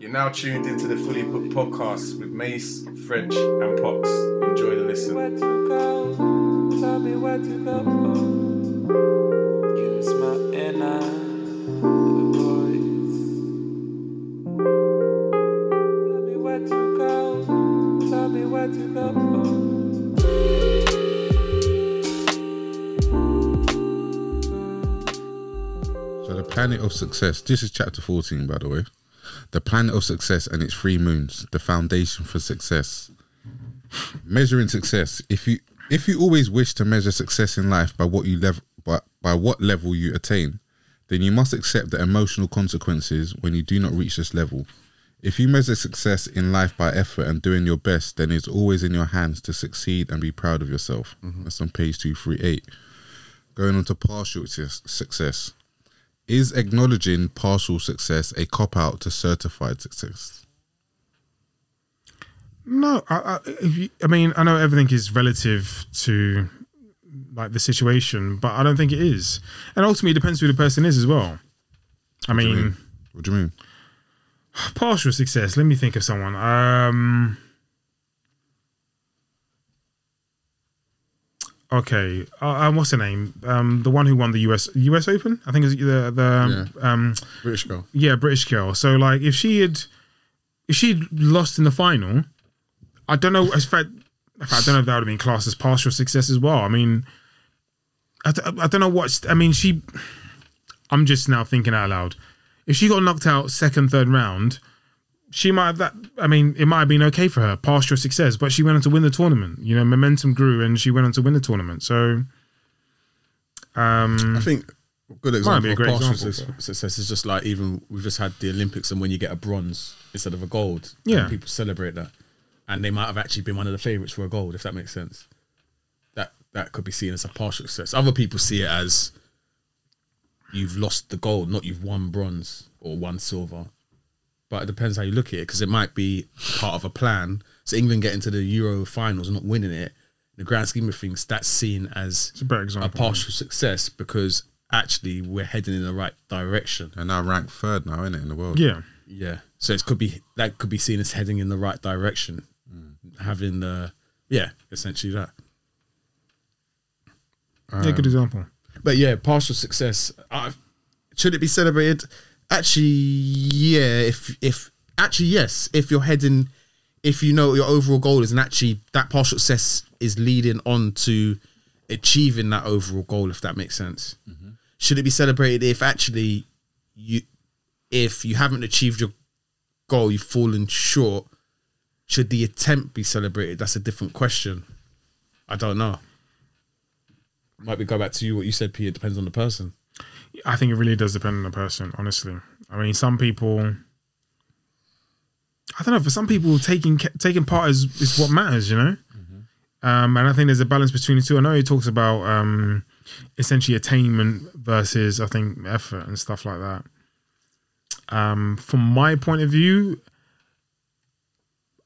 You're now tuned into the Fully Booked Podcast with Mace, French and Pox. Enjoy the listen. Where to go? Tell me where to go. Use my inner voice. Tell me where to go. Tell me where to go. Planet of Success. This is chapter 14, by the way. The Planet of Success and its three moons, the foundation for success. Measuring success. If you always wish to measure success in life by what you by what level you attain, then you must accept the emotional consequences when you do not reach this level. If you measure success in life by effort and doing your best, then it's always in your hands to succeed and be proud of yourself. Mm-hmm. That's on page 238. Going on to partial success. Is acknowledging partial success a cop-out to certified success? No. I mean, I know everything is relative to like the situation, but I don't think it is. And ultimately, it depends who the person is as well. I mean... What do you mean? Partial success. Let me think of someone. Okay, what's her name? The one who won the US Open, I think is the British girl. Yeah, British girl. So like, if she'd lost in the final, I don't know. In fact, I don't know if that would have been classed as partial success as well. I mean, I don't know what. I mean, I'm just now thinking out loud. If she got knocked out second, third round, she might have that. I mean, it might have been okay for her, partial success, but she went on to win the tournament. You know, momentum grew and she went on to win the tournament. So, I think a good example of partial success is just like, even we've just had the Olympics, and when you get a bronze instead of a gold, yeah, people celebrate that, and they might have actually been one of the favourites for a gold, if that makes sense. That could be seen as a partial success. Other people see it as you've lost the gold, not you've won bronze or won silver. But it depends how you look at it, because it might be part of a plan. So England getting to the Euro finals and not winning it, in the grand scheme of things, that's seen as a partial success, because actually we're heading in the right direction. And now ranked third now, isn't it, in the world? Yeah. Yeah. So that could be seen as heading in the right direction. Mm. Having essentially that. Yeah, good example. But yeah, partial success. Should it be celebrated? Actually, yeah. Yes. If you know your overall goal is, and actually that partial success is leading on to achieving that overall goal, if that makes sense. Mm-hmm. Should it be celebrated if actually if you haven't achieved your goal, you've fallen short? Should the attempt be celebrated? That's a different question. I don't know. Might we go back to you? What you said, Peter, depends on the person. I think it really does depend on the person, honestly. I mean, some people, I don't know, for some people taking part is what matters, you know? Mm-hmm. And I think there's a balance between the two. I know he talks about essentially attainment versus, I think, effort and stuff like that. From my point of view,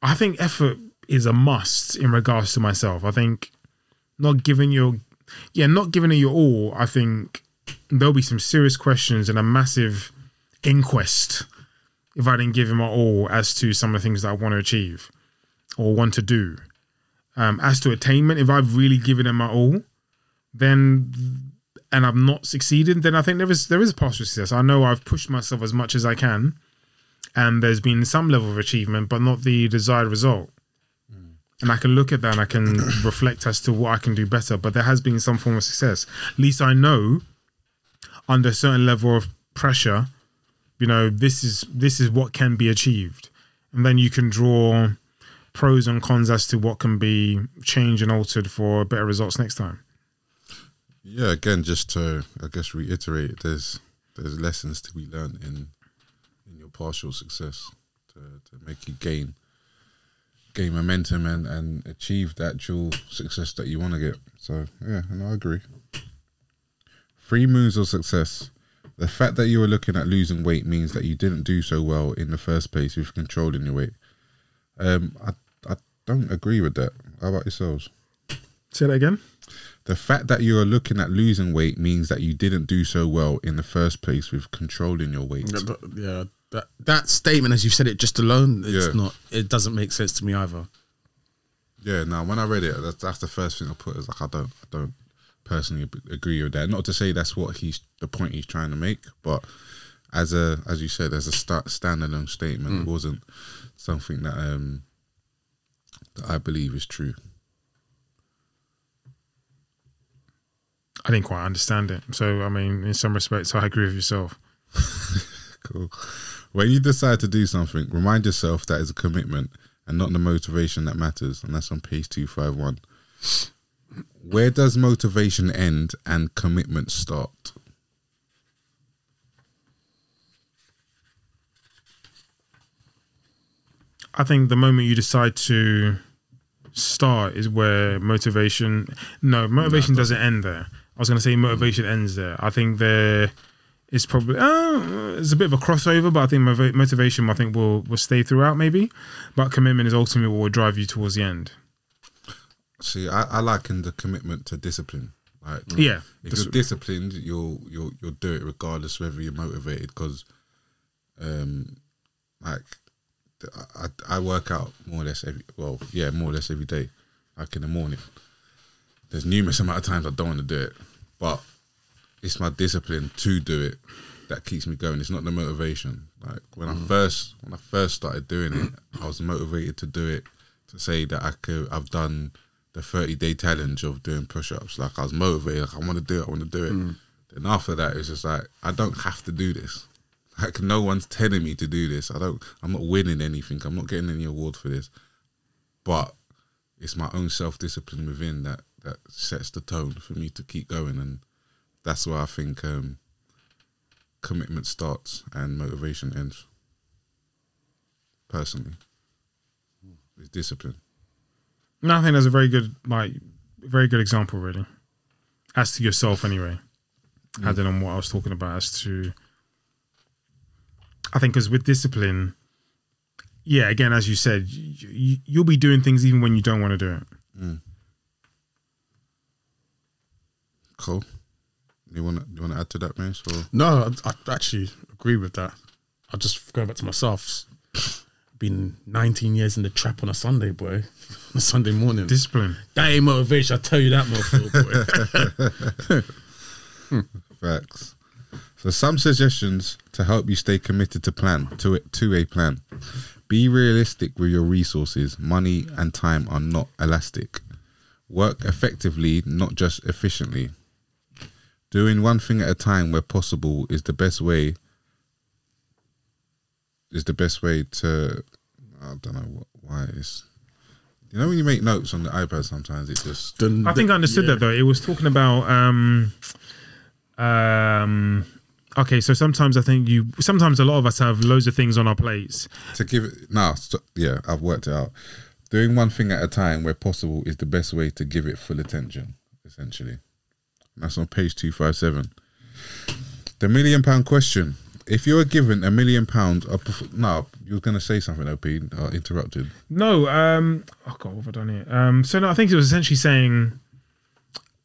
I think effort is a must in regards to myself. I think not giving it your all, I think there'll be some serious questions and a massive inquest if I didn't give him my all as to some of the things that I want to achieve or want to do. As to attainment, if I've really given him my all, then, and I've not succeeded, then I think there is partial success. I know I've pushed myself as much as I can, and there's been some level of achievement, but not the desired result. And I can look at that and I can reflect as to what I can do better, but there has been some form of success. At least I know, under a certain level of pressure, you know, this is what can be achieved. And then you can draw pros and cons as to what can be changed and altered for better results next time. Yeah, again, just to, I guess, reiterate, there's lessons to be learned in your partial success to make you gain momentum and achieve the actual success that you want to get. So, yeah, and I agree. 3 moons of success. The fact that you were looking at losing weight means that you didn't do so well in the first place with controlling your weight. I don't agree with that. How about yourselves? Say that again? The fact that you are looking at losing weight means that you didn't do so well in the first place with controlling your weight. Yeah, That statement, as you've said it just alone, it's not. It doesn't make sense to me either. Yeah, no. When I read it, that's the first thing I put. Is like I don't personally agree with that. Not to say that's what the point he's trying to make, but as you said, as a standalone statement, it wasn't something that I believe is true. I didn't quite understand it. So, I mean, in some respects, I agree with yourself. Cool. When you decide to do something, remind yourself that it's a commitment and not the motivation that matters. And that's on page 251. Where does motivation end and commitment start? I think the moment you decide to start is where motivation doesn't end there. I was going to say motivation ends there. I think there is probably, it's a bit of a crossover, but I think motivation, will stay throughout maybe. But commitment is ultimately what will drive you towards the end. See, I liken the commitment to discipline. Like, if you're disciplined, you'll do it regardless whether you're motivated. Because, I work out more or less every day, like in the morning. There's numerous amount of times I don't want to do it, but it's my discipline to do it that keeps me going. It's not the motivation. Like when I first started doing it, I was motivated to do it to say that I've done the 30-day challenge of doing push-ups. Like I was motivated, like I want to do it. Then after that, it's just like, I don't have to do this. Like no one's telling me to do this. I'm not winning anything. I'm not getting any award for this. But it's my own self-discipline within that sets the tone for me to keep going. And that's why I think commitment starts and motivation ends. Personally, it's discipline. No, I think that's a very good example, really. As to yourself, anyway. Adding on what I was talking about, as to. I think because with discipline, again, as you said, you'll be doing things even when you don't want to do it. Cool. You want to add to that, Mace? Or? No, I actually agree with that. I just go back to myself. Been 19 years in the trap on a Sunday, boy. On a Sunday morning. Discipline. That ain't motivation, I tell you that, motherfucker, boy. Facts. So some suggestions to help you stay committed to a plan. Be realistic with your resources. Money and time are not elastic. Work effectively, not just efficiently. Doing one thing at a time where possible is the best way. I don't know why it's. You know when you make notes on the iPad sometimes it just. I think I understood that though. It was talking about. Okay, so sometimes sometimes a lot of us have loads of things on our plates. I've worked it out. Doing one thing at a time where possible is the best way to give it full attention, essentially. That's on page 257. The £1 million question. If you were given £1 million, you were going to say something, OP, interrupted. No, what have I done here? I think it was essentially saying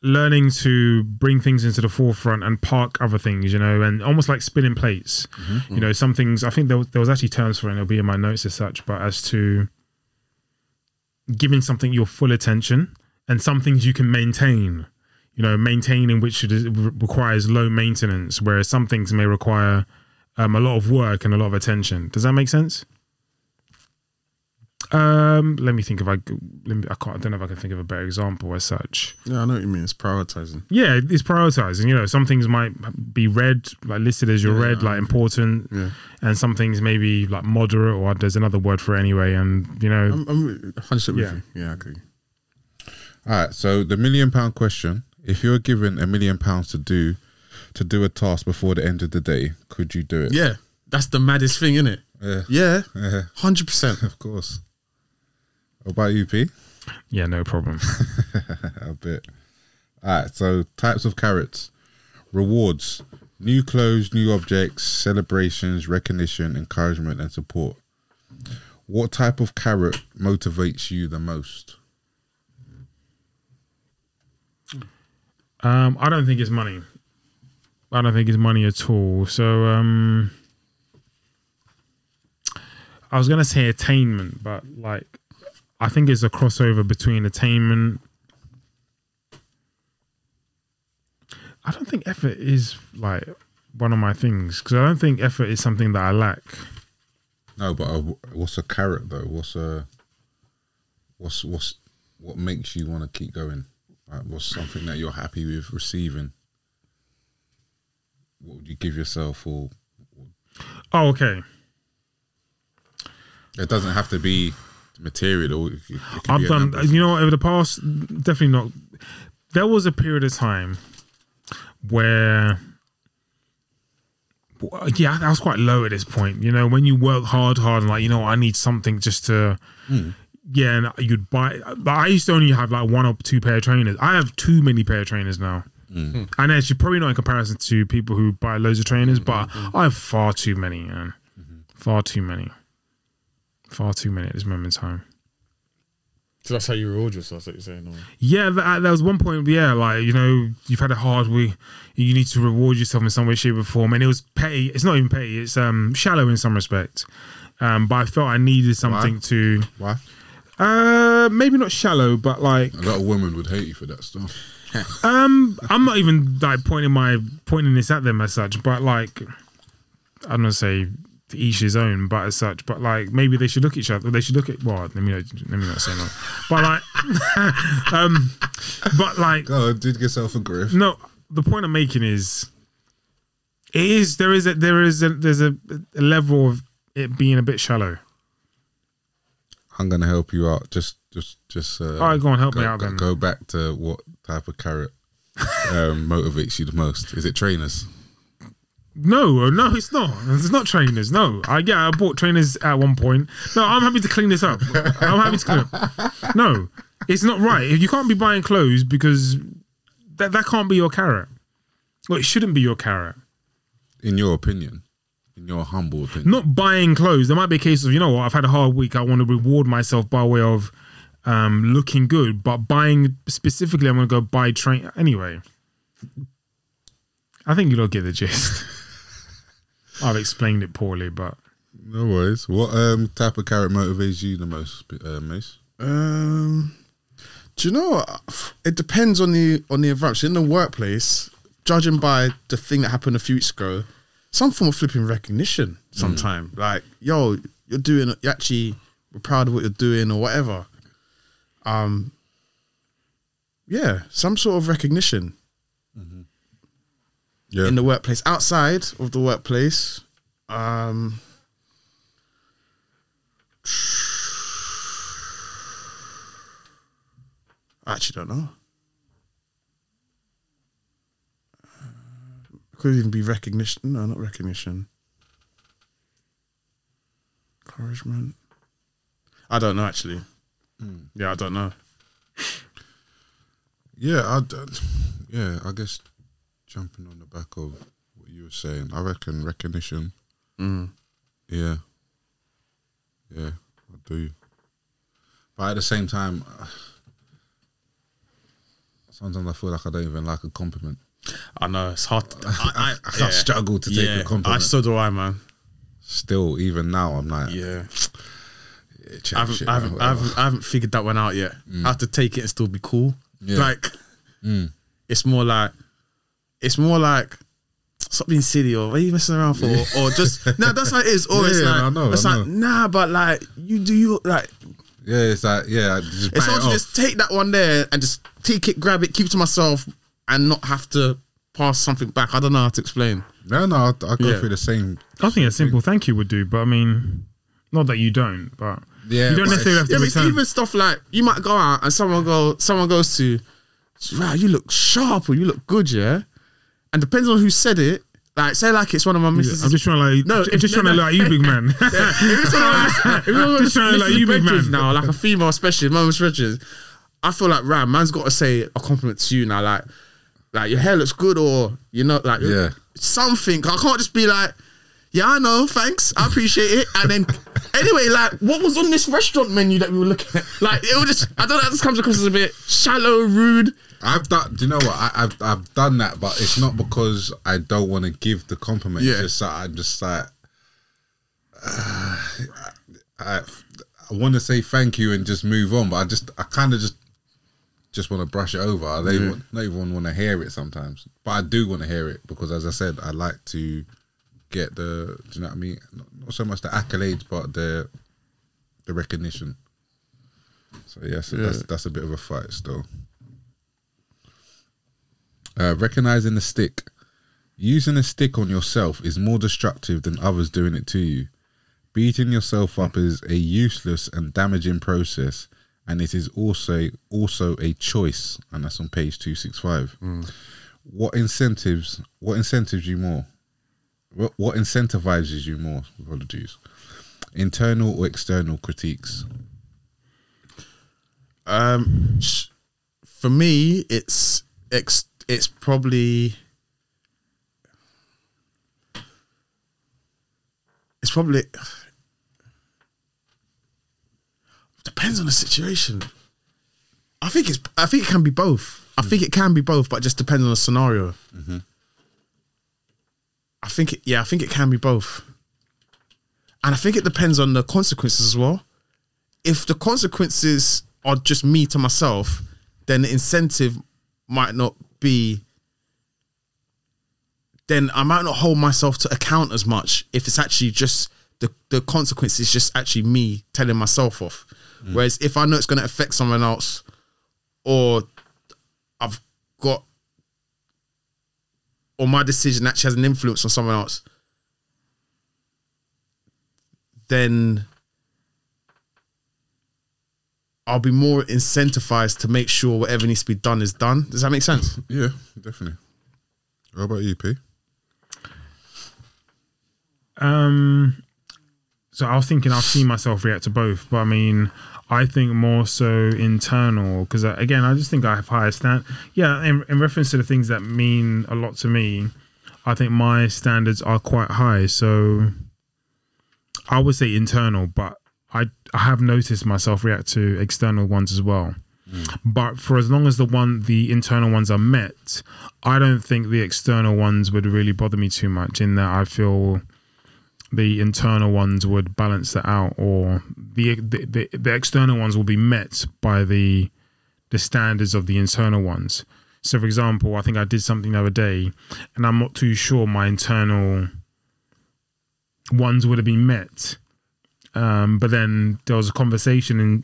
learning to bring things into the forefront and park other things, you know, and almost like spinning plates. Mm-hmm. You know, some things, I think there was actually terms for it and it'll be in my notes as such, but as to giving something your full attention and some things you can maintain, you know, maintaining which requires low maintenance, whereas some things may require a lot of work and a lot of attention. Does that make sense? Let me think if I don't know if I can think of a better example as such. Yeah, I know what you mean. It's prioritizing. Yeah, it's prioritizing. You know, some things might be red, like listed as important, and some things maybe like moderate, or there's another word for it anyway. And you know, I'm 100% with you. Yeah, I agree. All right, so the £1 million question: if you were given £1 million to do a task before the end of the day, could you do it? Yeah, that's the maddest thing, isn't it? Yeah, 100%, of course. What about you, P? Yeah, no problem. I bet. Alright, so types of carrots. Rewards: new clothes, new objects, celebrations, recognition, encouragement and support. What type of carrot motivates you the most? I don't think it's money. I don't think it's money at all. So I was going to say attainment, but like, I think it's a crossover between attainment. I don't think effort is like one of my things, because I don't think effort is something that I lack. No, but what's a carrot though? What makes you want to keep going? Like, what's something that you're happy with receiving? What would you give yourself for? Oh, okay. It doesn't have to be material. I've done, you know, over the past, definitely not. There was a period of time where, yeah, I was quite low at this point. You know, when you work hard, and like, you know, I need something just to, yeah, and you'd buy. But I used to only have like one or two pair of trainers. I have too many pair of trainers now. And actually, probably not in comparison to people who buy loads of trainers, but I have far too many, man. Far too many at this moment in time. So that's how you reward yourself, that you're saying? Or? Yeah, there was one point, yeah, like, you know, you've had a hard week, you need to reward yourself in some way, shape or form. And it was petty. It's not even petty, it's shallow in some respect. But I felt I needed something. Why? To... Why? Maybe not shallow, but like... A lot of women would hate you for that stuff. I'm not even like pointing this at them as such, but like, I don't want to say... each his own, but as such, but like maybe they should look at each other. They should look at, well, let me not say no, but like, but like, God, did yourself a griff. No, the point I'm making is there's a level of it being a bit shallow. I'm gonna help you out. Just. All right, go on, help me out then. Go back to what type of carrot motivates you the most. Is it trainers? No, it's not. It's not trainers. No, I bought trainers at one point. No, I'm happy to clean this up. No, it's not right. You can't be buying clothes because that can't be your carrot. Well, it shouldn't be your carrot. In your opinion, in your humble opinion, not buying clothes. There might be a case of, you know what, I've had a hard week. I want to reward myself by way of looking good, but buying specifically, I'm going to go buy train anyway. I think you don't get the gist. I've explained it poorly, but... No worries. What type of carrot motivates you the most, Mace? Do you know what? It depends on the environment. So in the workplace, judging by the thing that happened a few weeks ago, some form of flipping recognition sometime. Like, yo, we're proud of what you're doing or whatever. Yeah, some sort of recognition. Mm-hmm. Yeah. In the workplace, outside of the workplace, I actually don't know. Could even be recognition. No, not recognition. Encouragement. I don't know, actually. Yeah, I don't know. I guess. Jumping on the back of what you were saying, I reckon recognition. Yeah, I do. But at the same time, sometimes I feel like I don't even like a compliment. I know, it's hard. I struggle to take a compliment. I still do, man. Still, even now, I'm like, I haven't figured that one out yet. I have to take it and still be cool. Yeah. Like, it's more like stop being silly, or what are you messing around for? Or just no, that's how it is. Or it's like, nah, but like you do you like. Yeah, it's like, yeah, just it's hard to just take that one there and just take it, grab it, keep it to myself and not have to pass something back. I don't know how to explain. No, I go through the same. I think a simple thank you would do, but I mean, not that you don't, but yeah, you don't necessarily have to return. It's even stuff like you might go out and someone goes to, wow, you look sharp or you look good, yeah. And depends on who said it. Like, say like it's one of my misses. I'm just trying to like... I'm just trying to like you, big man. Just trying to like you, big man. Now, like a female especially, my French, I feel like, right, man's got to say a compliment to you now. Like your hair looks good or, you know, like... Yeah. Something. I can't just be like, yeah, I know, thanks. I appreciate it. And then... Anyway, like, what was on this restaurant menu that we were looking at? Like, it was just... I don't know, that just comes across as a bit shallow, rude... I've done. Do you know what? I've done that, but it's not because I don't want to give the compliment. Yeah. It's just that I'm just like, I want to say thank you and just move on, but I kind of just want to brush it over. I don't even want to hear it sometimes, but I do want to hear it because, as I said, I like to get the, do you know what I mean? Not so much the accolades, but the recognition. So yeah, that's a bit of a fight still. Recognizing the stick. Using a stick on yourself is more destructive than others doing it to you. Beating yourself up is a useless and damaging process, and it is also a choice, and that's on page 265. Mm. What incentivizes you more? Apologies. Internal or external critiques? For me, it's probably. It's probably depends on the situation. I think it can be both. But it just depends on the scenario. Mm-hmm. I think it can be both, and I think it depends on the consequences as well. If the consequences are just me to myself, then the incentive might not be. Then I might not hold myself to account as much if it's actually just the consequence is just actually me telling myself off. Mm. Whereas if I know it's going to affect someone else, or I've got, or my decision actually has an influence on someone else, then I'll be more incentivized to make sure whatever needs to be done is done. Does that make sense? Yeah, definitely. How about you, P? So I was thinking I've seen myself react to both, but I mean, I think more so internal because, again, I just think I have higher standards. Yeah, in reference to the things that mean a lot to me, I think my standards are quite high. So I would say internal, but I have noticed myself react to external ones as well. But for as long as the internal ones are met, I don't think the external ones would really bother me too much, in that I feel the internal ones would balance that out, or the external ones will be met by the standards of the internal ones. So for example, I think I did something the other day and I'm not too sure my internal ones would have been met. But then there was a conversation, in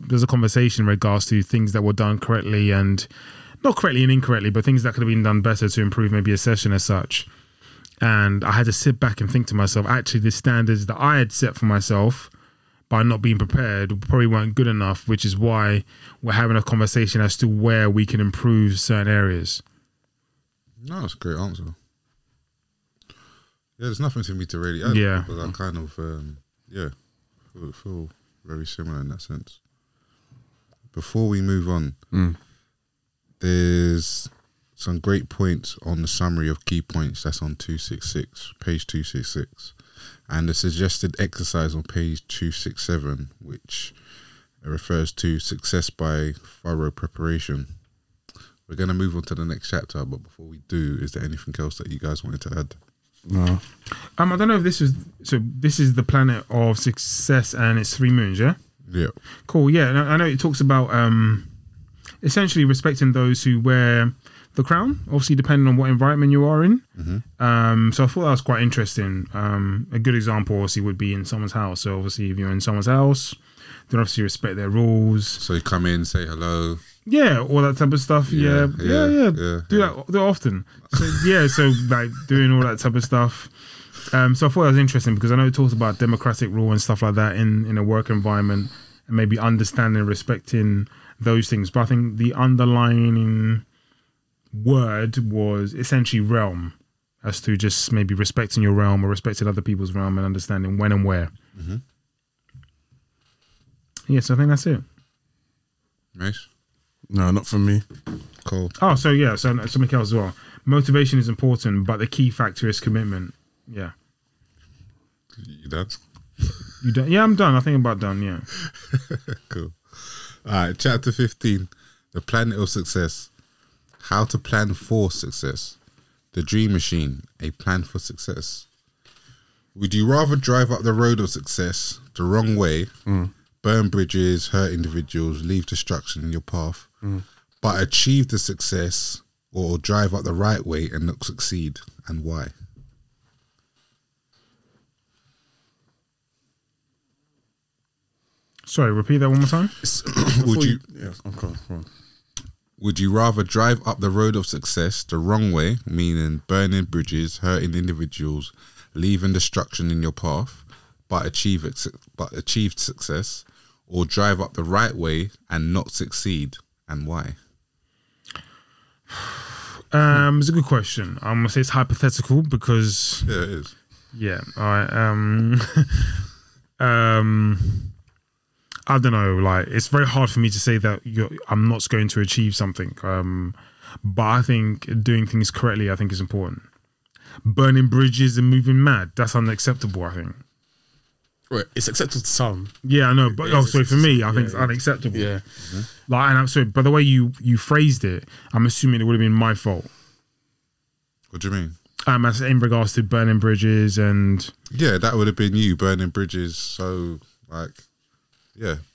regards to things that were done correctly and not correctly and incorrectly, but things that could have been done better to improve maybe a session as such. And I had to sit back and think to myself, actually, the standards that I had set for myself by not being prepared probably weren't good enough, which is why we're having a conversation as to where we can improve certain areas. No, that's a great answer. Yeah, there's nothing for me to really add. Yeah. Because I kind of, feel very similar in that sense. Before we move on, there's some great points on the summary of key points. That's on 266, page 266. And the suggested exercise on page 267, which refers to success by thorough preparation. We're going to move on to the next chapter, but before we do, is there anything else that you guys wanted to add? No. I don't know if this is the planet of success and it's 3 moons, yeah? Yeah. Cool, yeah. And I know it talks about essentially respecting those who wear the crown, obviously depending on what environment you are in. Mm-hmm. So I thought that was quite interesting. A good example obviously would be in someone's house. So obviously if you're in someone's house, then obviously respect their rules. So you come in, say hello. Yeah, all that type of stuff. Yeah. Do that often. So, so doing all that type of stuff. So I thought that was interesting because I know it talks about democratic rule and stuff like that in a work environment, and maybe understanding and respecting those things. But I think the underlying word was essentially realm, as to just maybe respecting your realm or respecting other people's realm and understanding when and where. Mm-hmm. Yeah, so I think that's it. Nice. No, not for me. Cool. Oh, so something else as well. Motivation is important, but the key factor is commitment. Yeah. You done? You done? Yeah, I'm done. I think I'm about done, yeah. Cool. All right, chapter 15, the planet of success. How to plan for success. The dream machine, a plan for success. Would you rather drive up the road of success the wrong way, burn bridges, hurt individuals, leave destruction in your path, but achieve the success or drive up the right way and not succeed, and why? Sorry, repeat that one more time. Would you rather drive up the road of success the wrong way, meaning burning bridges, hurting individuals, leaving destruction in your path, but achieve success, or drive up the right way and not succeed, and why? It's a good question. I'm gonna say it's hypothetical because yeah, it is. Yeah, all right. I don't know. Like, it's very hard for me to say that I'm not going to achieve something. But I think doing things correctly, I think, is important. Burning bridges and moving mad—that's unacceptable, I think. Right, it's acceptable to some. Yeah, I know, but for me, I think it's unacceptable. Yeah, like, and I'm sorry, by the way you phrased it, I'm assuming it would have been my fault. What do you mean? In regards to burning bridges and that would have been you burning bridges. So,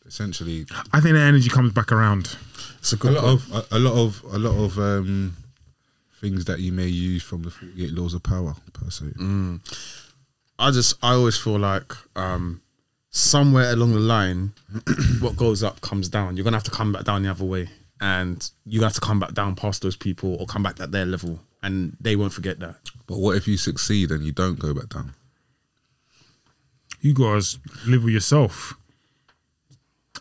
essentially, I think the energy comes back around. It's a lot of things that you may use from the 48 laws of power per se. I always feel like somewhere along the line, what goes up comes down. You're going to have to come back down the other way, and you're going to have to come back down past those people or come back at their level, and they won't forget that. But what if you succeed and you don't go back down? You guys live with yourself.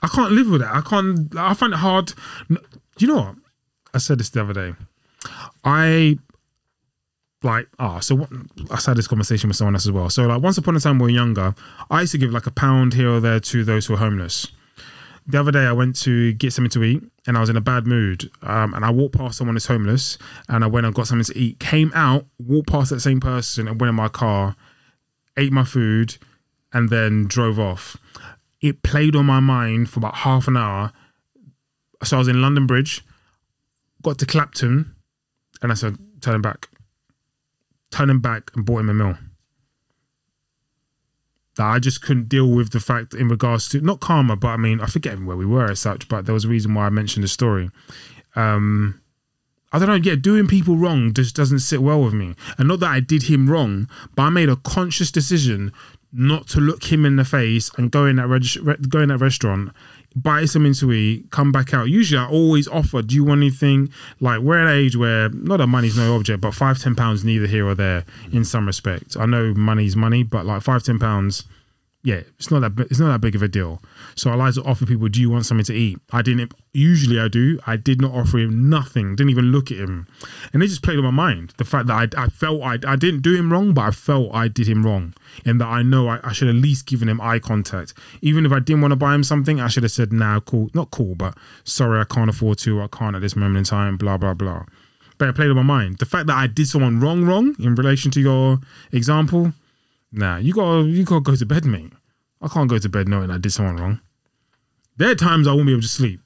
I can't live with that. I find it hard. Do you know what? I said this the other day. I had this conversation with someone else as well. So, like, once upon a time when we were younger, I used to give like £1 here or there to those who were homeless. The other day, I went to get something to eat and I was in a bad mood. And I walked past someone who's homeless and I went and got something to eat, came out, walked past that same person and went in my car, ate my food, and then drove off. It played on my mind for about half an hour. So, I was in London Bridge, got to Clapton, and I said, turn him back and bought him a meal. I just couldn't deal with the fact in regards to, not karma, but I mean, I forget where we were as such, but there was a reason why I mentioned the story. I don't know. Yeah, doing people wrong just doesn't sit well with me. And not that I did him wrong, but I made a conscious decision not to look him in the face and go in that restaurant, buy something to eat, come back out. Usually I always offer, do you want anything? Like, we're at an age where, not that money's no object, but £5-10 neither here or there in some respect. I know money's money, but like £5-10, yeah, it's not that big of a deal. So I like to offer people, do you want something to eat? I did not offer him nothing, didn't even look at him. And it just played on my mind. The fact that I felt I didn't do him wrong, but I felt I did him wrong. And that I know I should at least given him eye contact. Even if I didn't want to buy him something, I should have said, not cool, but sorry, I can't afford to, I can't at this moment in time, blah, blah, blah. But it played on my mind. The fact that I did someone wrong in relation to your example, you gotta go to bed, mate. I can't go to bed knowing I did someone wrong. There are times I won't be able to sleep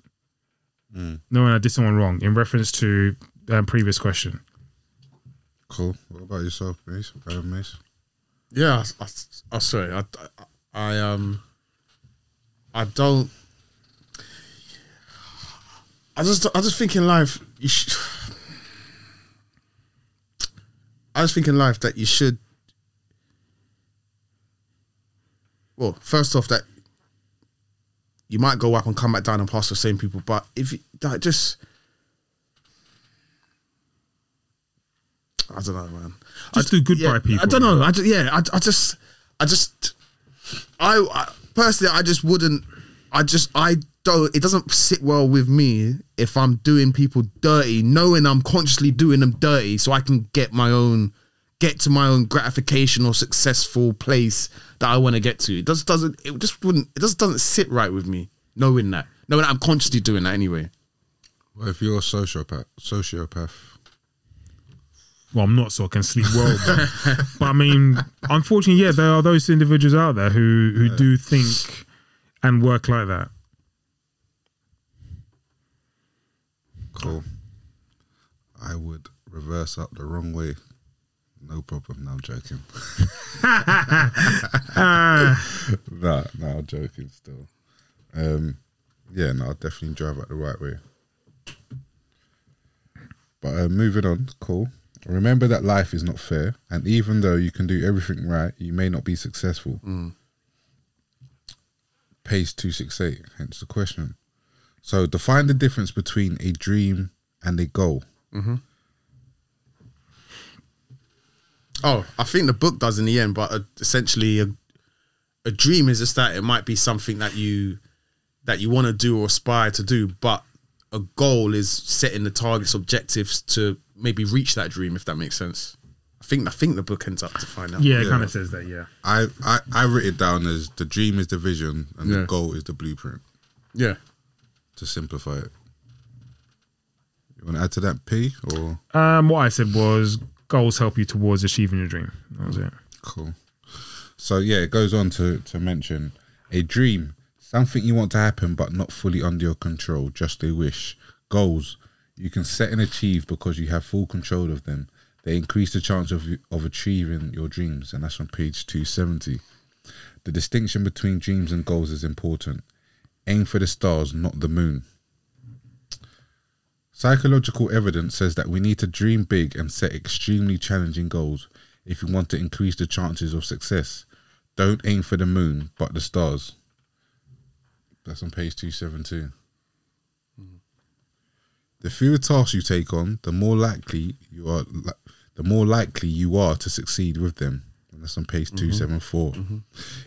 knowing I did someone wrong in reference to previous question. Cool. What about yourself, Mace? Yeah, I'm sorry. I just think in life you should well, first off, that you might go up and come back down and pass the same people, but if you, that just, I don't know, man. Just do good by people. I don't know. It doesn't sit well with me if I'm doing people dirty, knowing I'm consciously doing them dirty, so I can get to my own gratification or successful place that I want to get to. It just doesn't sit right with me knowing that I'm consciously doing that anyway. Well, if you're a sociopath. Well, I'm not, so I can sleep well. But I mean, unfortunately, yeah, there are those individuals out there who do think and work like that. Cool. I would reverse up the wrong way. No problem. No, I'm joking. No, I'm joking still. Yeah, no, I definitely drive out the right way. But moving on, cool. Remember that life is not fair, and even though you can do everything right, you may not be successful. Mm. Page 268, hence the question. So define the difference between a dream and a goal. Mm-hmm. Oh, I think the book does in the end, but essentially a dream is just that it might be something that you want to do or aspire to do, but a goal is setting the targets, objectives to maybe reach that dream, if that makes sense. I think the book ends up to find out. Yeah, it kind of says that, yeah. I wrote it down as the dream is the vision and the goal is the blueprint. Yeah. To simplify it. You want to add to that, P? Or? What I said was goals help you towards achieving your dream. That was it. Cool. So, yeah, it goes on to mention a dream, something you want to happen but not fully under your control, just a wish. Goals, you can set and achieve because you have full control of them. They increase the chance of achieving your dreams, and that's on page 270. The distinction between dreams and goals is important. Aim for the stars, not the moon. Psychological evidence says that we need to dream big and set extremely challenging goals if you want to increase the chances of success. Don't aim for the moon, but the stars. That's on page 272. The fewer tasks you take on, the more likely you are to succeed with them. And that's on page 274. Mm-hmm.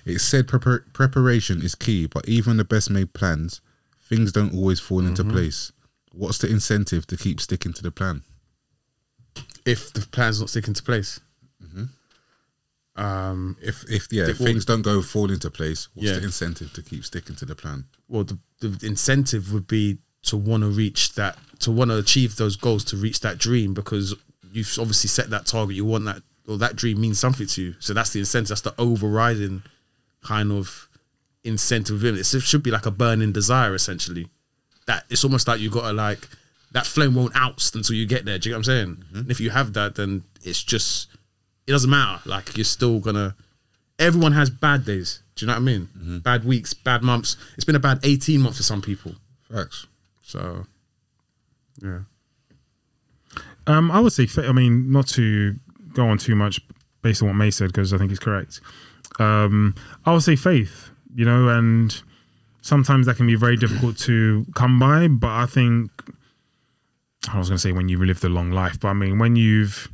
It said preparation is key, but even the best made plans, things don't always fall into place. What's the incentive to keep sticking to the plan? If the plan's not sticking to place. Mm-hmm. If things don't fall into place, what's the incentive to keep sticking to the plan? Well, the incentive would be to want to reach that, to want to achieve those goals, to reach that dream, because you've obviously set that target, you want that, or that dream means something to you. So that's the incentive, that's the overriding kind of incentive within it. It should be like a burning desire, essentially. That it's almost like you got to like, that flame won't oust until you get there, do you get what I'm saying? Mm-hmm. And if you have that, then it's just, it doesn't matter. Like you're still gonna, everyone has bad days, do you know what I mean? Mm-hmm. Bad weeks, bad months. It's been a bad 18 months for some people. Facts. So, yeah. I would say, I mean, not to go on too much based on what May said, because I think he's correct. I would say faith, you know, and sometimes that can be very difficult to come by. But I think, I was going to say when you live the long life, but I mean, when you've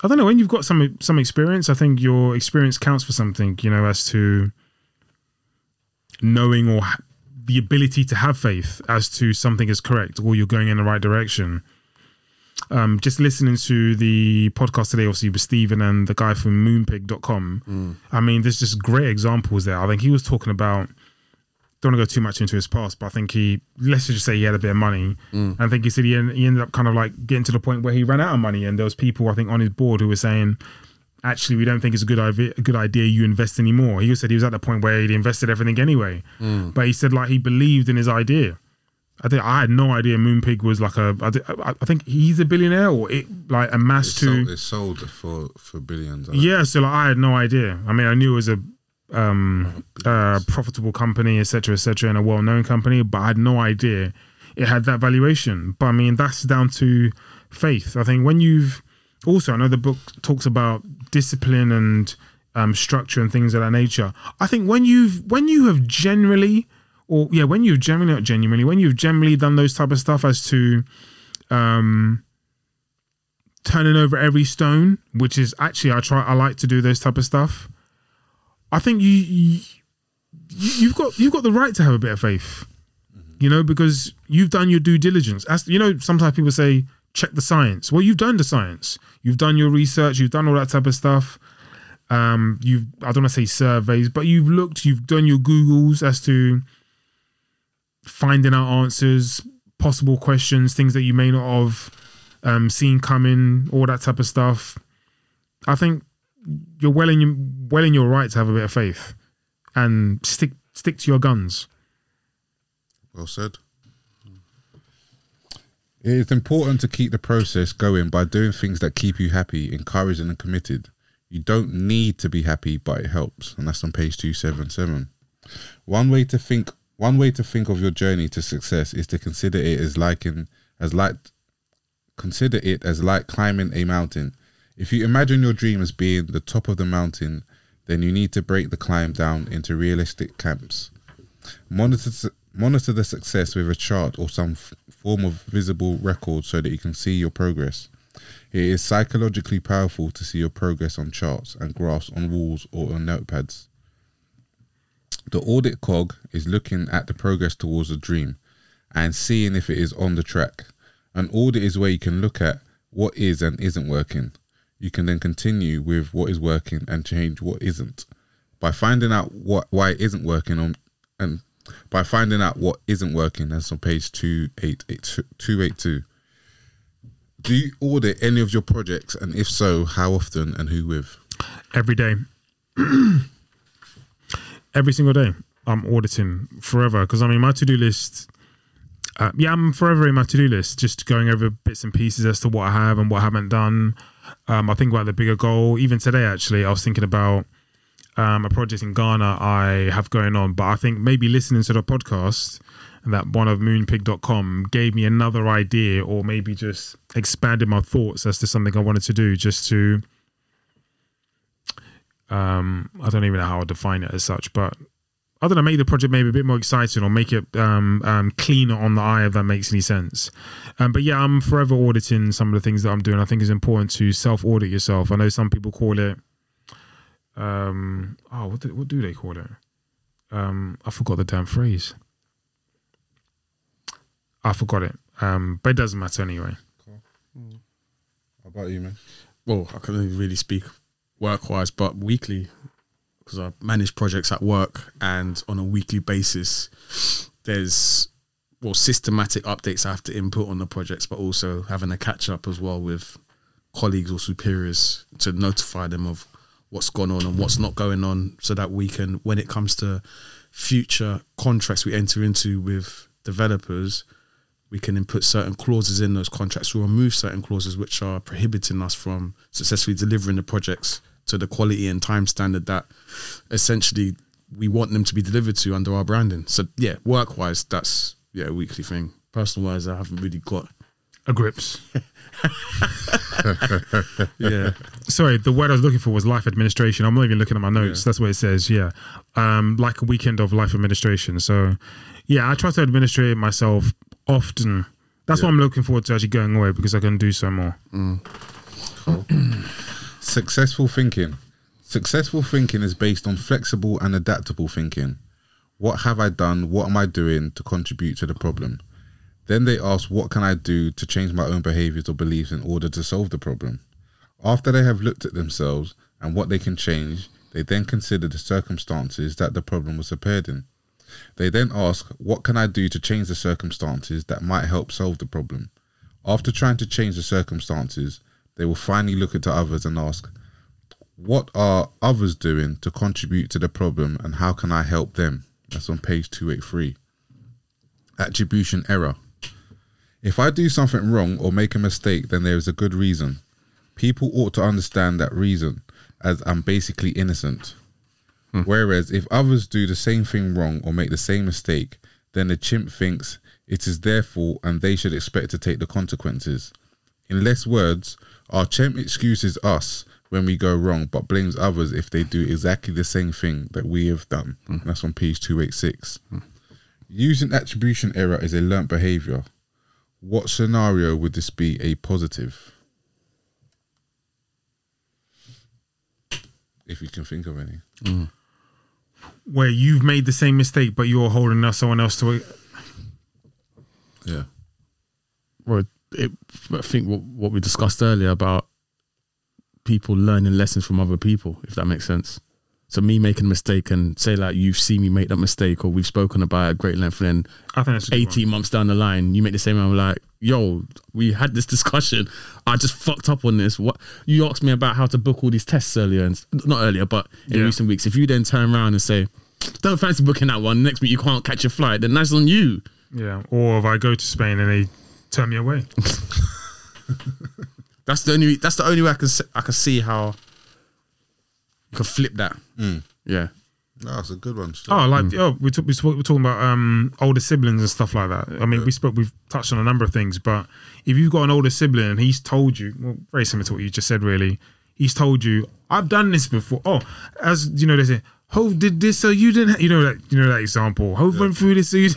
got some experience, I think your experience counts for something, you know, as to knowing or the ability to have faith as to something is correct or you're going in the right direction. Just listening to the podcast today, obviously with Stephen and the guy from moonpig.com. I mean, there's just great examples there. I think he was talking about, don't want to go too much into his past, but I think let's just say he had a bit of money. And I think he said he ended up kind of like getting to the point where he ran out of money. And there was people, I think, on his board who were saying, actually, we don't think it's a good idea you invest anymore. He said he was at the point where he'd invested everything anyway. But he said, like, he believed in his idea. I had no idea Moonpig was like I think he's a billionaire or it like amassed to... It's sold for billions. Yeah, so like, I had no idea. I mean, I knew it was a profitable company, et cetera, and a well-known company, but I had no idea it had that valuation. But I mean, that's down to faith. I think when you've... Also, I know the book talks about discipline and structure and things of that nature. I think when you've generally done those type of stuff as to turning over every stone, which is actually I like to do those type of stuff. I think you've got the right to have a bit of faith, you know, because you've done your due diligence. As you know, sometimes people say, check the science. Well, you've done the science. You've done your research. You've done all that type of stuff. I don't want to say surveys, but you've looked, you've done your Googles as to finding out answers, possible questions, things that you may not have seen coming, all that type of stuff. I think you're well in your right to have a bit of faith and stick to your guns. Well said. It's important to keep the process going by doing things that keep you happy, encouraging and committed. You don't need to be happy, but it helps. And that's on page 277. One way to think of your journey to success is to consider it as like climbing a mountain. If you imagine your dream as being the top of the mountain, then you need to break the climb down into realistic camps. Monitor the success with a chart or some form of visible record so that you can see your progress. It is psychologically powerful to see your progress on charts and graphs on walls or on notepads. The audit cog is looking at the progress towards a dream and seeing if it is on the track. An audit is where you can look at what is and isn't working. You can then continue with what is working and change what isn't. By finding out what isn't working, that's on page 282. Do you audit any of your projects, and if so, how often and who with? Every day. Every single day I'm auditing forever, because I mean my to-do list, I'm forever in my to-do list, just going over bits and pieces as to what I have and what I haven't done. I think about the bigger goal. Even today actually I was thinking about a project in Ghana I have going on, but I think maybe listening to the podcast and that one of moonpig.com gave me another idea, or maybe just expanded my thoughts as to something I wanted to do, just to I don't even know how I define it as such, but I don't know, make the project maybe a bit more exciting, or make it cleaner on the eye, if that makes any sense. But yeah, I'm forever auditing some of the things that I'm doing. I think it's important to self-audit yourself. I know some people call it what do they call it? I forgot the damn phrase. I forgot it. But it doesn't matter anyway. Cool. Mm. How about you, man? Well, I can only really speak work-wise, but weekly, because I manage projects at work, and on a weekly basis, there's systematic updates I have to input on the projects, but also having a catch-up as well with colleagues or superiors to notify them of what's gone on and what's not going on, so that we can, when it comes to future contracts we enter into with developers, we can input certain clauses in those contracts or remove certain clauses which are prohibiting us from successfully delivering the projects to the quality and time standard that essentially we want them to be delivered to under our branding. So yeah, work-wise, that's a weekly thing. Personal-wise, I haven't really got a grips. Yeah. Sorry, the word I was looking for was life administration. I'm not even looking at my notes. Yeah. That's what it says. Yeah. Like a weekend of life administration. So yeah, I try to administrate myself often. That's what I'm looking forward to, actually going away, because I can do so more. Mm. Cool. Successful thinking. Successful thinking is based on flexible and adaptable thinking. What have I done? What am I doing to contribute to the problem? Then they ask, what can I do to change my own behaviours or beliefs in order to solve the problem? After they have looked at themselves and what they can change, they then consider the circumstances that the problem was appeared in. They then ask, what can I do to change the circumstances that might help solve the problem? After trying to change the circumstances, they will finally look at others and ask, what are others doing to contribute to the problem and how can I help them? That's on page 283. Attribution error. If I do something wrong or make a mistake, then there is a good reason. People ought to understand that reason, as I'm basically innocent. Hmm. Whereas if others do the same thing wrong or make the same mistake, then the chimp thinks it is their fault and they should expect to take the consequences. In less words, our chimp excuses us when we go wrong, but blames others if they do exactly the same thing that we have done. Hmm. That's on page 286. Hmm. Using attribution error is a learnt behaviour. What scenario would this be a positive? If you can think of any. Mm. Where you've made the same mistake, but you're holding someone else to it. Yeah. Well, I think what we discussed earlier about people learning lessons from other people, if that makes sense. So me making a mistake, and say like you've seen me make that mistake, or we've spoken about it at great length, and then I think that's 18 months down the line, you make the same, and I'm like, yo, we had this discussion. I just fucked up on this. What you asked me about how to book all these tests earlier, and not earlier, but in recent weeks. If you then turn around and say, don't fancy booking that one, next week you can't catch your flight, then that's on you. Yeah. Or if I go to Spain and they turn me away. That's the only way I can see how you can flip that. Mm. Yeah. No, that's a good one. Still. Oh, like we're talking about older siblings and stuff like that. I mean, we've touched on a number of things, but if you've got an older sibling and he's told you, well, very similar to what you just said, really, he's told you, I've done this before. Oh, as you know, they say, Hove did this, so you didn't. You know that example. Hove went through this, so you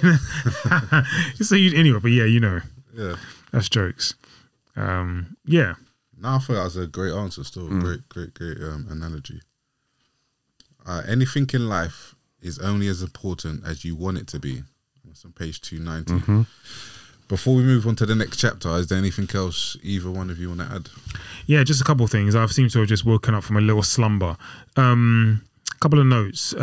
didn't. Anyway, but yeah, you know. Yeah. That's jokes. Yeah. No, I thought that was a great answer. Still, great analogy. Anything in life is only as important as you want it to be. That's on page 290. Mm-hmm. Before we move on to the next chapter, is there anything else either one of you want to add? Yeah, just a couple of things. I've seemed to have just woken up from a little slumber. A couple of notes.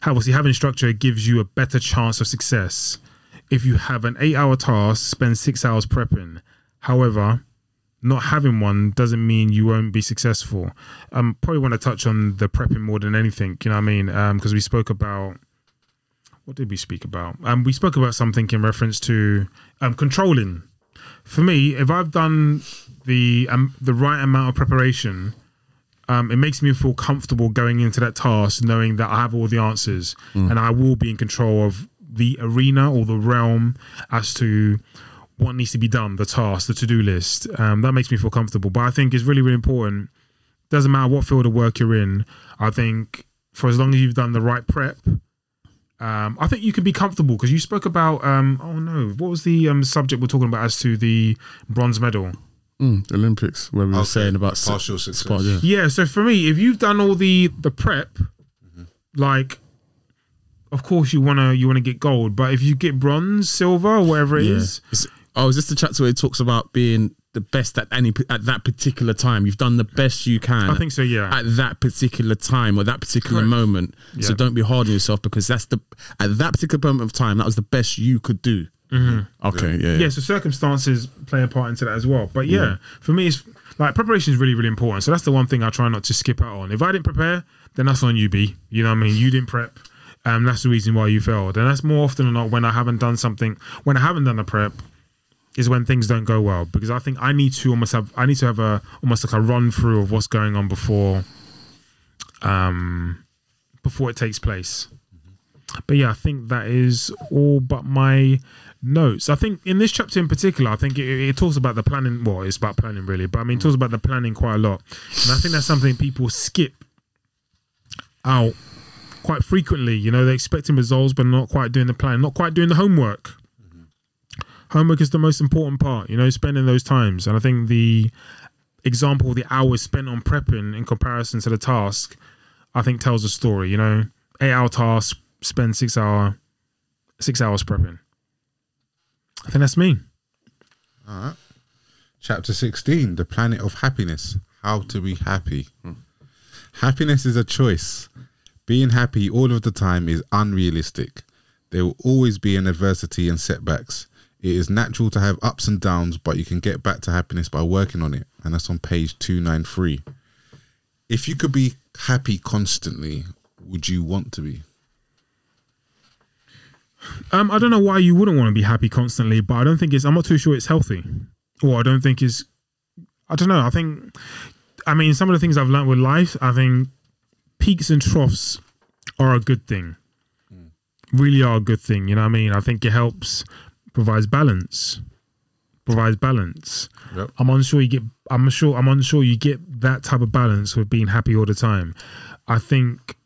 Having structure gives you a better chance of success. If you have an 8-hour task, spend 6 hours prepping. However, not having one doesn't mean you won't be successful. Probably want to touch on the prepping more than anything. You know what I mean? Because we spoke about, what did we speak about? We spoke about something in reference to controlling. For me, if I've done the right amount of preparation, it makes me feel comfortable going into that task, knowing that I have all the answers and I will be in control of the arena or the realm as to what needs to be done, the task, the to-do list. That makes me feel comfortable. But I think it's really, really important. Doesn't matter what field of work you're in. I think for as long as you've done the right prep, I think you can be comfortable, because you spoke about, what was the subject we're talking about as to the bronze medal? Olympics, where we were saying about partial success. Yeah, so for me, if you've done all the prep, like, of course you wanna get gold, but if you get bronze, silver, whatever it is. Is this the chapter where it talks about being the best at that particular time? You've done the best you can. I think so, yeah. At that particular time or that particular moment. Yeah. So don't be hard on yourself, because at that particular moment of time, that was the best you could do. Mm-hmm. Okay, yeah. Yeah, so circumstances play a part into that as well. But yeah, for me, it's like preparation is really, really important. So that's the one thing I try not to skip out on. If I didn't prepare, then that's on you, B. You know what I mean? You didn't prep. That's the reason why you failed. And that's more often than not when I haven't done something, when I haven't done the prep, is when things don't go well, because I think I need to have a run through of what's going on before it takes place. But yeah, I think that is all but my notes. I think in this chapter in particular, I think it talks about the planning. Well, it's about planning really, but I mean, it talks about the planning quite a lot. And I think that's something people skip out quite frequently. You know, they're expecting results, but not quite doing the plan, not quite doing the homework. Homework is the most important part, you know, spending those times. And I think the example, the hours spent on prepping in comparison to the task, I think tells a story, you know. 8-hour task, spend 6 hours prepping. I think that's me. All right. Chapter 16, The Planet of Happiness. How to be happy. Happiness is a choice. Being happy all of the time is unrealistic. There will always be an adversity and setbacks. It is natural to have ups and downs, but you can get back to happiness by working on it. And that's on page 293. If you could be happy constantly, would you want to be? I don't know why you wouldn't want to be happy constantly, but I don't think I'm not too sure it's healthy. Or I don't think it's, I don't know. I mean, some of the things I've learned with life, I think peaks and troughs are a good thing. Really are a good thing. You know what I mean? I think it helps. Provides balance. Yep. I'm unsure you get that type of balance with being happy all the time. I think,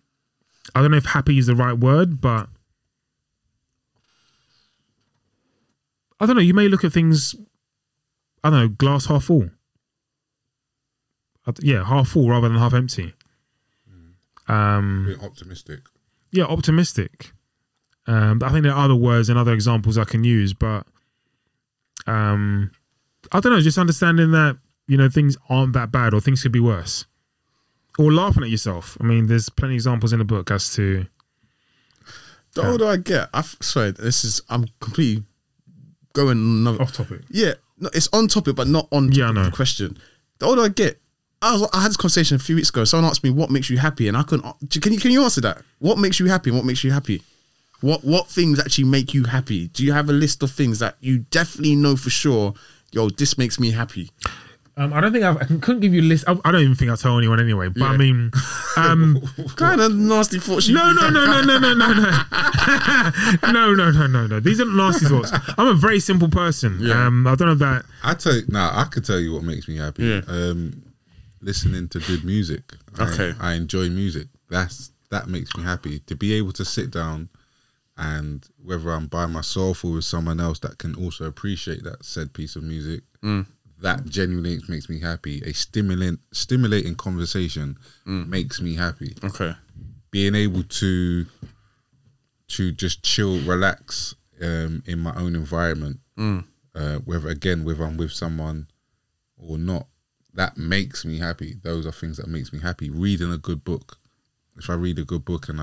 I don't know if happy is the right word, but I don't know. You may look at things, I don't know, glass half full. Yeah, half full rather than half empty. Being optimistic. Yeah, optimistic. I think there are other words and other examples I can use, but I don't know, just understanding that, you know, things aren't that bad or things could be worse. Or laughing at yourself. I mean, there's plenty of examples in the book as to... The older I get, I'm completely going... off topic. Yeah, no, it's on topic, but not on topic of the question. The older I get, I had this conversation a few weeks ago. Someone asked me, what makes you happy? And I couldn't... Can you answer that? What makes you happy? What things actually make you happy? Do you have a list of things that you definitely know for sure, yo, this makes me happy? I don't think I couldn't give you a list. I don't even think I'll tell anyone anyway. But yeah. I mean, kind of nasty thoughts. No. These aren't nasty thoughts. I'm a very simple person. Yeah. I don't know that. I could tell you what makes me happy. Yeah. Listening to good music. Okay. I enjoy music. That makes me happy. To be able to sit down, and whether I'm by myself or with someone else that can also appreciate that said piece of music. Mm. That genuinely makes me happy. A stimulating conversation makes me happy. Okay. Being able to just chill, relax in my own environment, whether I'm with someone or not, that makes me happy. Those are things that makes me happy. Reading a good book. If I read a good book, and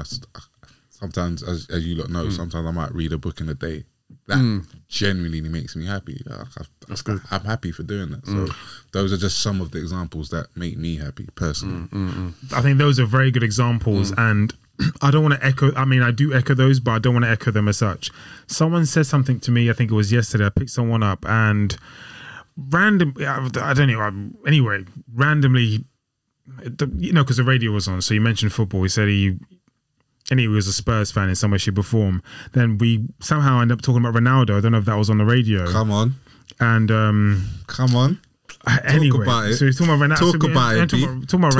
sometimes, as you lot know, sometimes I might read a book in a day. That genuinely makes me happy. That's good. I'm happy for doing that. So those are just some of the examples that make me happy personally. I think those are very good examples, and I don't want to echo. I mean, I do echo those, but I don't want to echo them as such. Someone said something to me. I think it was yesterday. I picked someone up and randomly, because the radio was on. So you mentioned football. He said he was a Spurs fan in some way, shape or form. Then we somehow end up talking about Ronaldo. I don't know if that was on the radio. Come on. And come on. Anyway, talk about it. So we're talking about Ronaldo. Talking about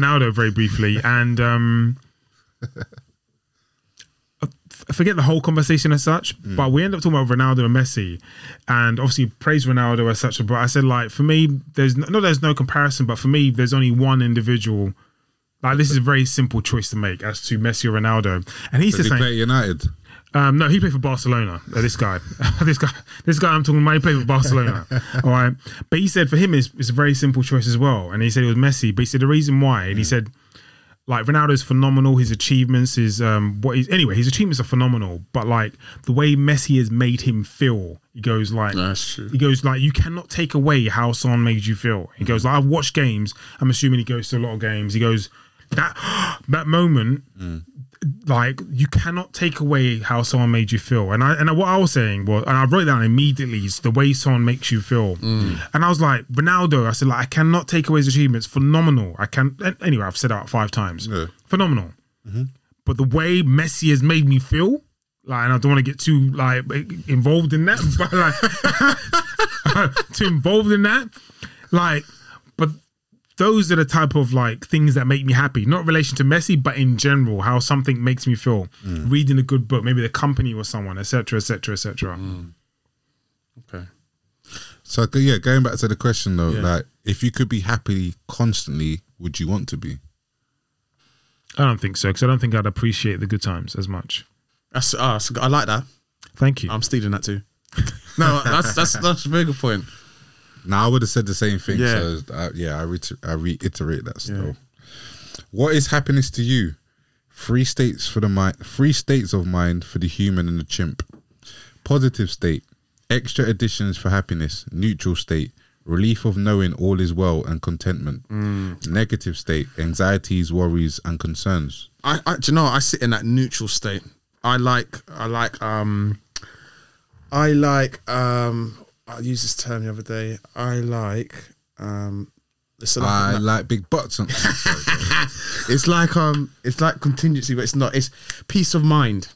Ronaldo very briefly, and I forget the whole conversation as such, but we end up talking about Ronaldo and Messi, and obviously praise Ronaldo as such. But I said, like, for me, there's no comparison. But for me, there's only one individual. Like, this is a very simple choice to make as to Messi or Ronaldo. And he's saying, play at United? No, he played for Barcelona. This guy I'm talking about, he played for Barcelona. All right. But he said for him, it's a very simple choice as well. And he said it was Messi, but he said the reason why. And he said, like, Ronaldo's phenomenal. His achievements is his achievements are phenomenal. But like the way Messi has made him feel, he goes like, that's true. He goes like, you cannot take away how someone made you feel. He goes like, I've watched games. I'm assuming he goes to a lot of games. He goes, that moment, like, you cannot take away how someone made you feel. And what I was saying was, and I wrote down immediately, is the way someone makes you feel. And I was like, Ronaldo, I said, like, I cannot take away his achievements. Phenomenal. Anyway, I've said that 5 times. Yeah. Phenomenal. Mm-hmm. But the way Messi has made me feel, like, and I don't want to get too, like, involved in that, but like, too involved in that, like, but those are the type of, like, things that make me happy. Not in relation to Messi, but in general, how something makes me feel. Reading a good book, maybe the company or someone, etc., etc., etc. Okay. So, yeah, going back to the question, though, like, if you could be happy constantly, would you want to be? I don't think so, because I don't think I'd appreciate the good times as much. That's I like that. Thank you. I'm stealing that too. No, that's a very good point. No, I would have said the same thing. Yeah. So I reiterate that still. Yeah. What is happiness to you? 3 states for the mind. 3 states of mind for the human and the chimp. Positive state, extra additions for happiness. Neutral state, relief of knowing all is well and contentment. Negative state, anxieties, worries, and concerns. I sit in that neutral state. I used this term the other day. I like big butts. It's like contingency, but it's not. It's peace of mind.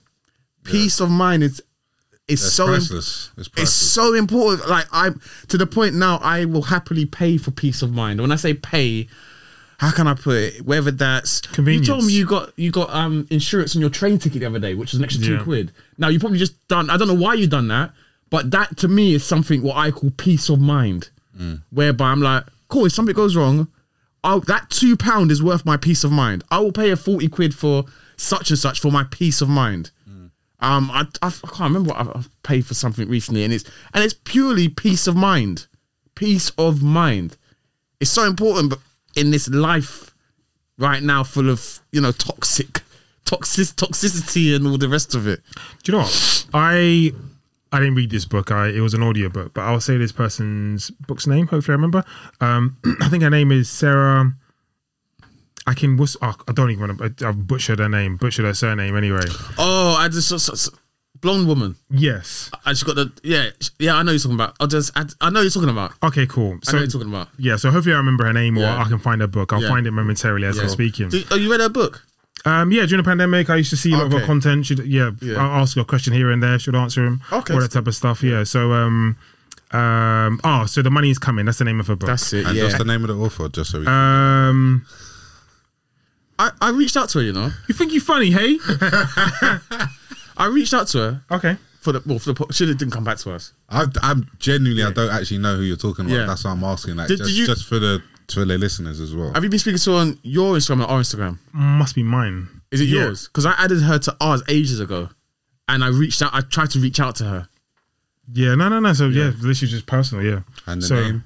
Peace of mind is so priceless. It's so important. Like, I'm to the point now, I will happily pay for peace of mind. When I say pay, how can I put it? Whether that's convenience. You told me you got insurance on your train ticket the other day, which was an extra £2. Now you probably just done. I don't know why you done that. But that to me is something what I call peace of mind, whereby I'm like, cool, if something goes wrong, that £2 is worth my peace of mind. I will pay a 40 quid for such and such for my peace of mind. I can't remember what I've paid for something recently, and it's purely peace of mind. Peace of mind. It's so important, but in this life right now full of, toxicity and all the rest of it. Do you know what? I didn't read this book. It was an audio book, but I'll say this person's book's name. Hopefully I remember. I think her name is Sarah Akin Wus. Oh, I don't even want to. I've butchered her surname anyway. Oh, I just blonde woman. Yes. I just got the yeah. I know you're talking about. I know you're talking about. Okay, cool. So, I know you're talking about. Yeah. So hopefully I remember her name, or I can find her book. I'll find it momentarily as I'm speaking. Oh, you read her book? Yeah, during the pandemic, I used to see a lot of her content. I'll ask her a question here and there. She'd answer him. Okay. All that type of stuff. Yeah. So so The Money is Coming. That's the name of her book. That's it. And that's the name of the author, just so we can... I reached out to her, you know. You think you're funny, hey? I reached out to her. Okay. For the she didn't come back to us. I'm genuinely, I don't actually know who you're talking about. Yeah. That's why I'm asking that. Just for the... To the listeners as well. Have you been speaking to her on your Instagram or our Instagram? Must be mine. Is it yours? Because I added her to ours ages ago, and I reached out. I tried to reach out to her. Yeah, no. So this is just personal. Yeah. And the name?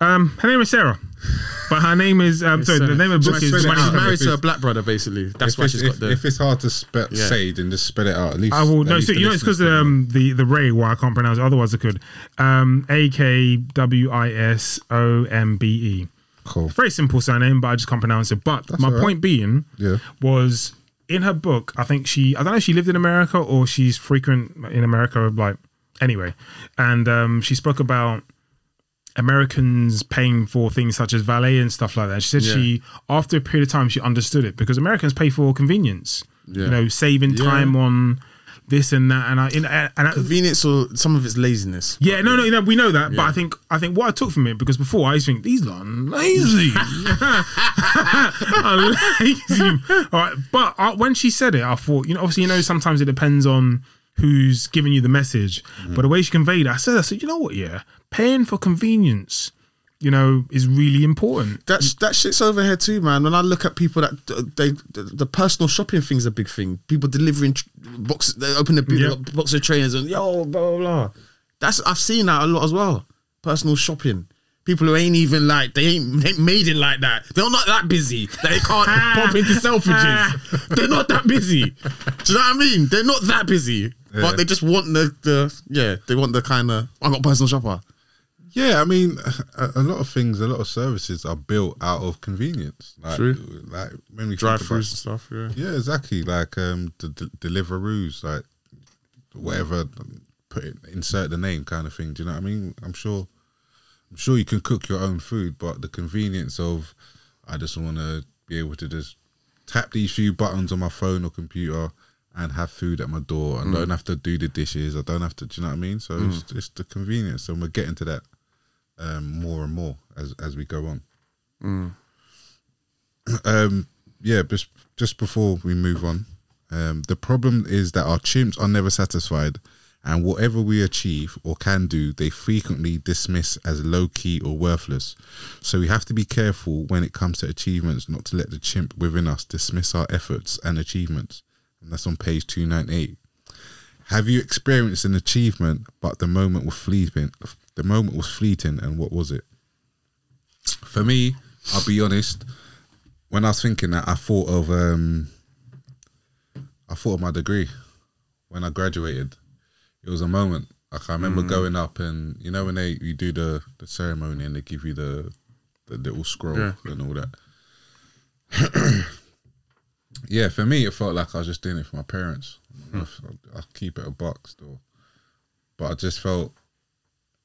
Her name is Sarah, but her name is the name of the book is. She's married to a black brother, basically. That's why she's got the. If it's hard to say, then just spell it out. At least I will. No, so you know it's because the Ray. Why I can't pronounce it. Otherwise I could. AKWISOMBE. Cool. Very simple surname, but I just can't pronounce it. But that's my point being was in her book, I think I don't know if she lived in America or she's frequent in America, anyway. And she spoke about Americans paying for things such as valet and stuff like that. She said she, after a period of time, she understood it because Americans pay for convenience, saving time on this and that, and convenience, or some of it's laziness. Yeah, no, we know that, but I think what I took from it, because before I used to think these are lazy, All right, but when she said it, I thought, sometimes it depends on who's giving you the message, but the way she conveyed it, I said, you know what, paying for convenience, is really important. That shit's over here too, man. When I look at people that the personal shopping thing's a big thing. People delivering boxes, they open their box of trainers and blah blah blah. I've seen that a lot as well. Personal shopping. People who ain't even they ain't made it like that. They're not that busy. They can't pop into Selfridges. They're not that busy. Do you know what I mean? They're not that busy, but they just want the kind of I got personal shopper. Yeah, I mean, a lot of things, a lot of services are built out of convenience. True. Like when we drive-throughs and stuff, yeah, exactly. Like the Deliveroo's, like whatever, insert the name kind of thing. Do you know what I mean? I'm sure you can cook your own food, but the convenience of I just want to be able to just tap these few buttons on my phone or computer and have food at my door. I don't have to do the dishes. I don't have to, do you know what I mean? So it's the convenience, and we're getting to that. More and more as we go on. Just before we move on, the problem is that our chimps are never satisfied, and whatever we achieve or can do, they frequently dismiss as low-key or worthless. So we have to be careful when it comes to achievements not to let the chimp within us dismiss our efforts and achievements. And that's on page 298. Have you experienced an achievement, but the moment was fleeting? The moment was fleeting, and what was it? For me, I'll be honest, when I was thinking that, I thought of my degree when I graduated. It was a moment. Like I remember going up, and when you do the ceremony and they give you the little scroll and all that. Yeah, for me, it felt like I was just doing it for my parents. I keep it a buck still. But I just felt,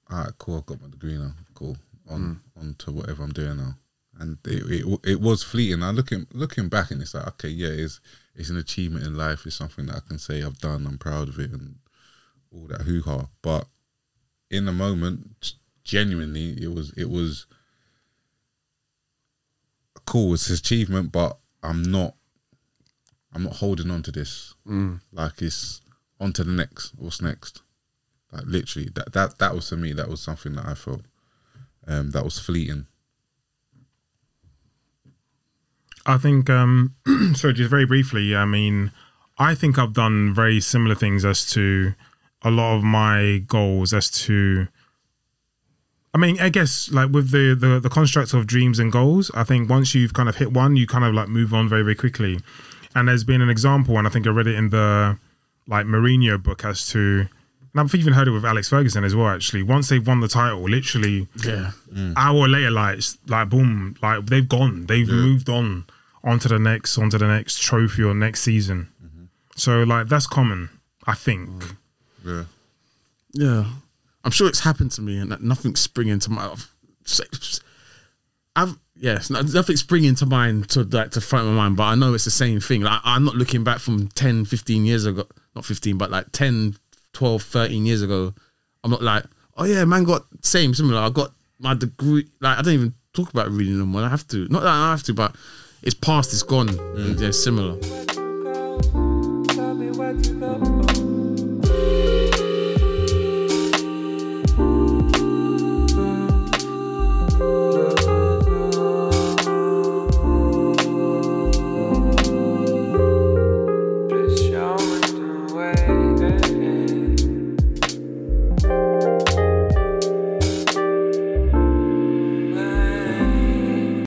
all right, cool, I've got my degree now. Cool, on to whatever I'm doing now. And it was fleeting. I looking back, and it's like, okay, yeah, it's an achievement in life. It's something that I can say I've done. I'm proud of it and all that hoo-ha. But in the moment, genuinely, it was cool. It's an achievement, but I'm not holding on to this. Like it's on to the next. What's next? Like literally, that was for me. That was something that I felt that was fleeting. I think. Sorry, just very briefly. I mean, I think I've done very similar things as to a lot of my goals. As to, I mean, I guess like with the construct of dreams and goals. I think once you've kind of hit one, you kind of like move on very, very quickly. And there's been an example, and I think I read it in the Mourinho book as to. And I've even heard it with Alex Ferguson as well, actually. Once they've won the title, literally, hour later, boom, they've gone. They've moved on. onto the next trophy or next season. Mm-hmm. So like that's common, I think. Mm. Yeah. Yeah. I'm sure it's happened to me and that nothing's springing to my nothing's springing to mind to front of my mind, but I know it's the same thing. Like I'm not looking back from 10, 15 years ago, not 15, but like 10, 12, 13 years ago. I'm not like, oh yeah, man got similar. I got my degree, like I don't even talk about reading them when I have to. Not that I have to, but it's past, it's gone. Mm. They're similar.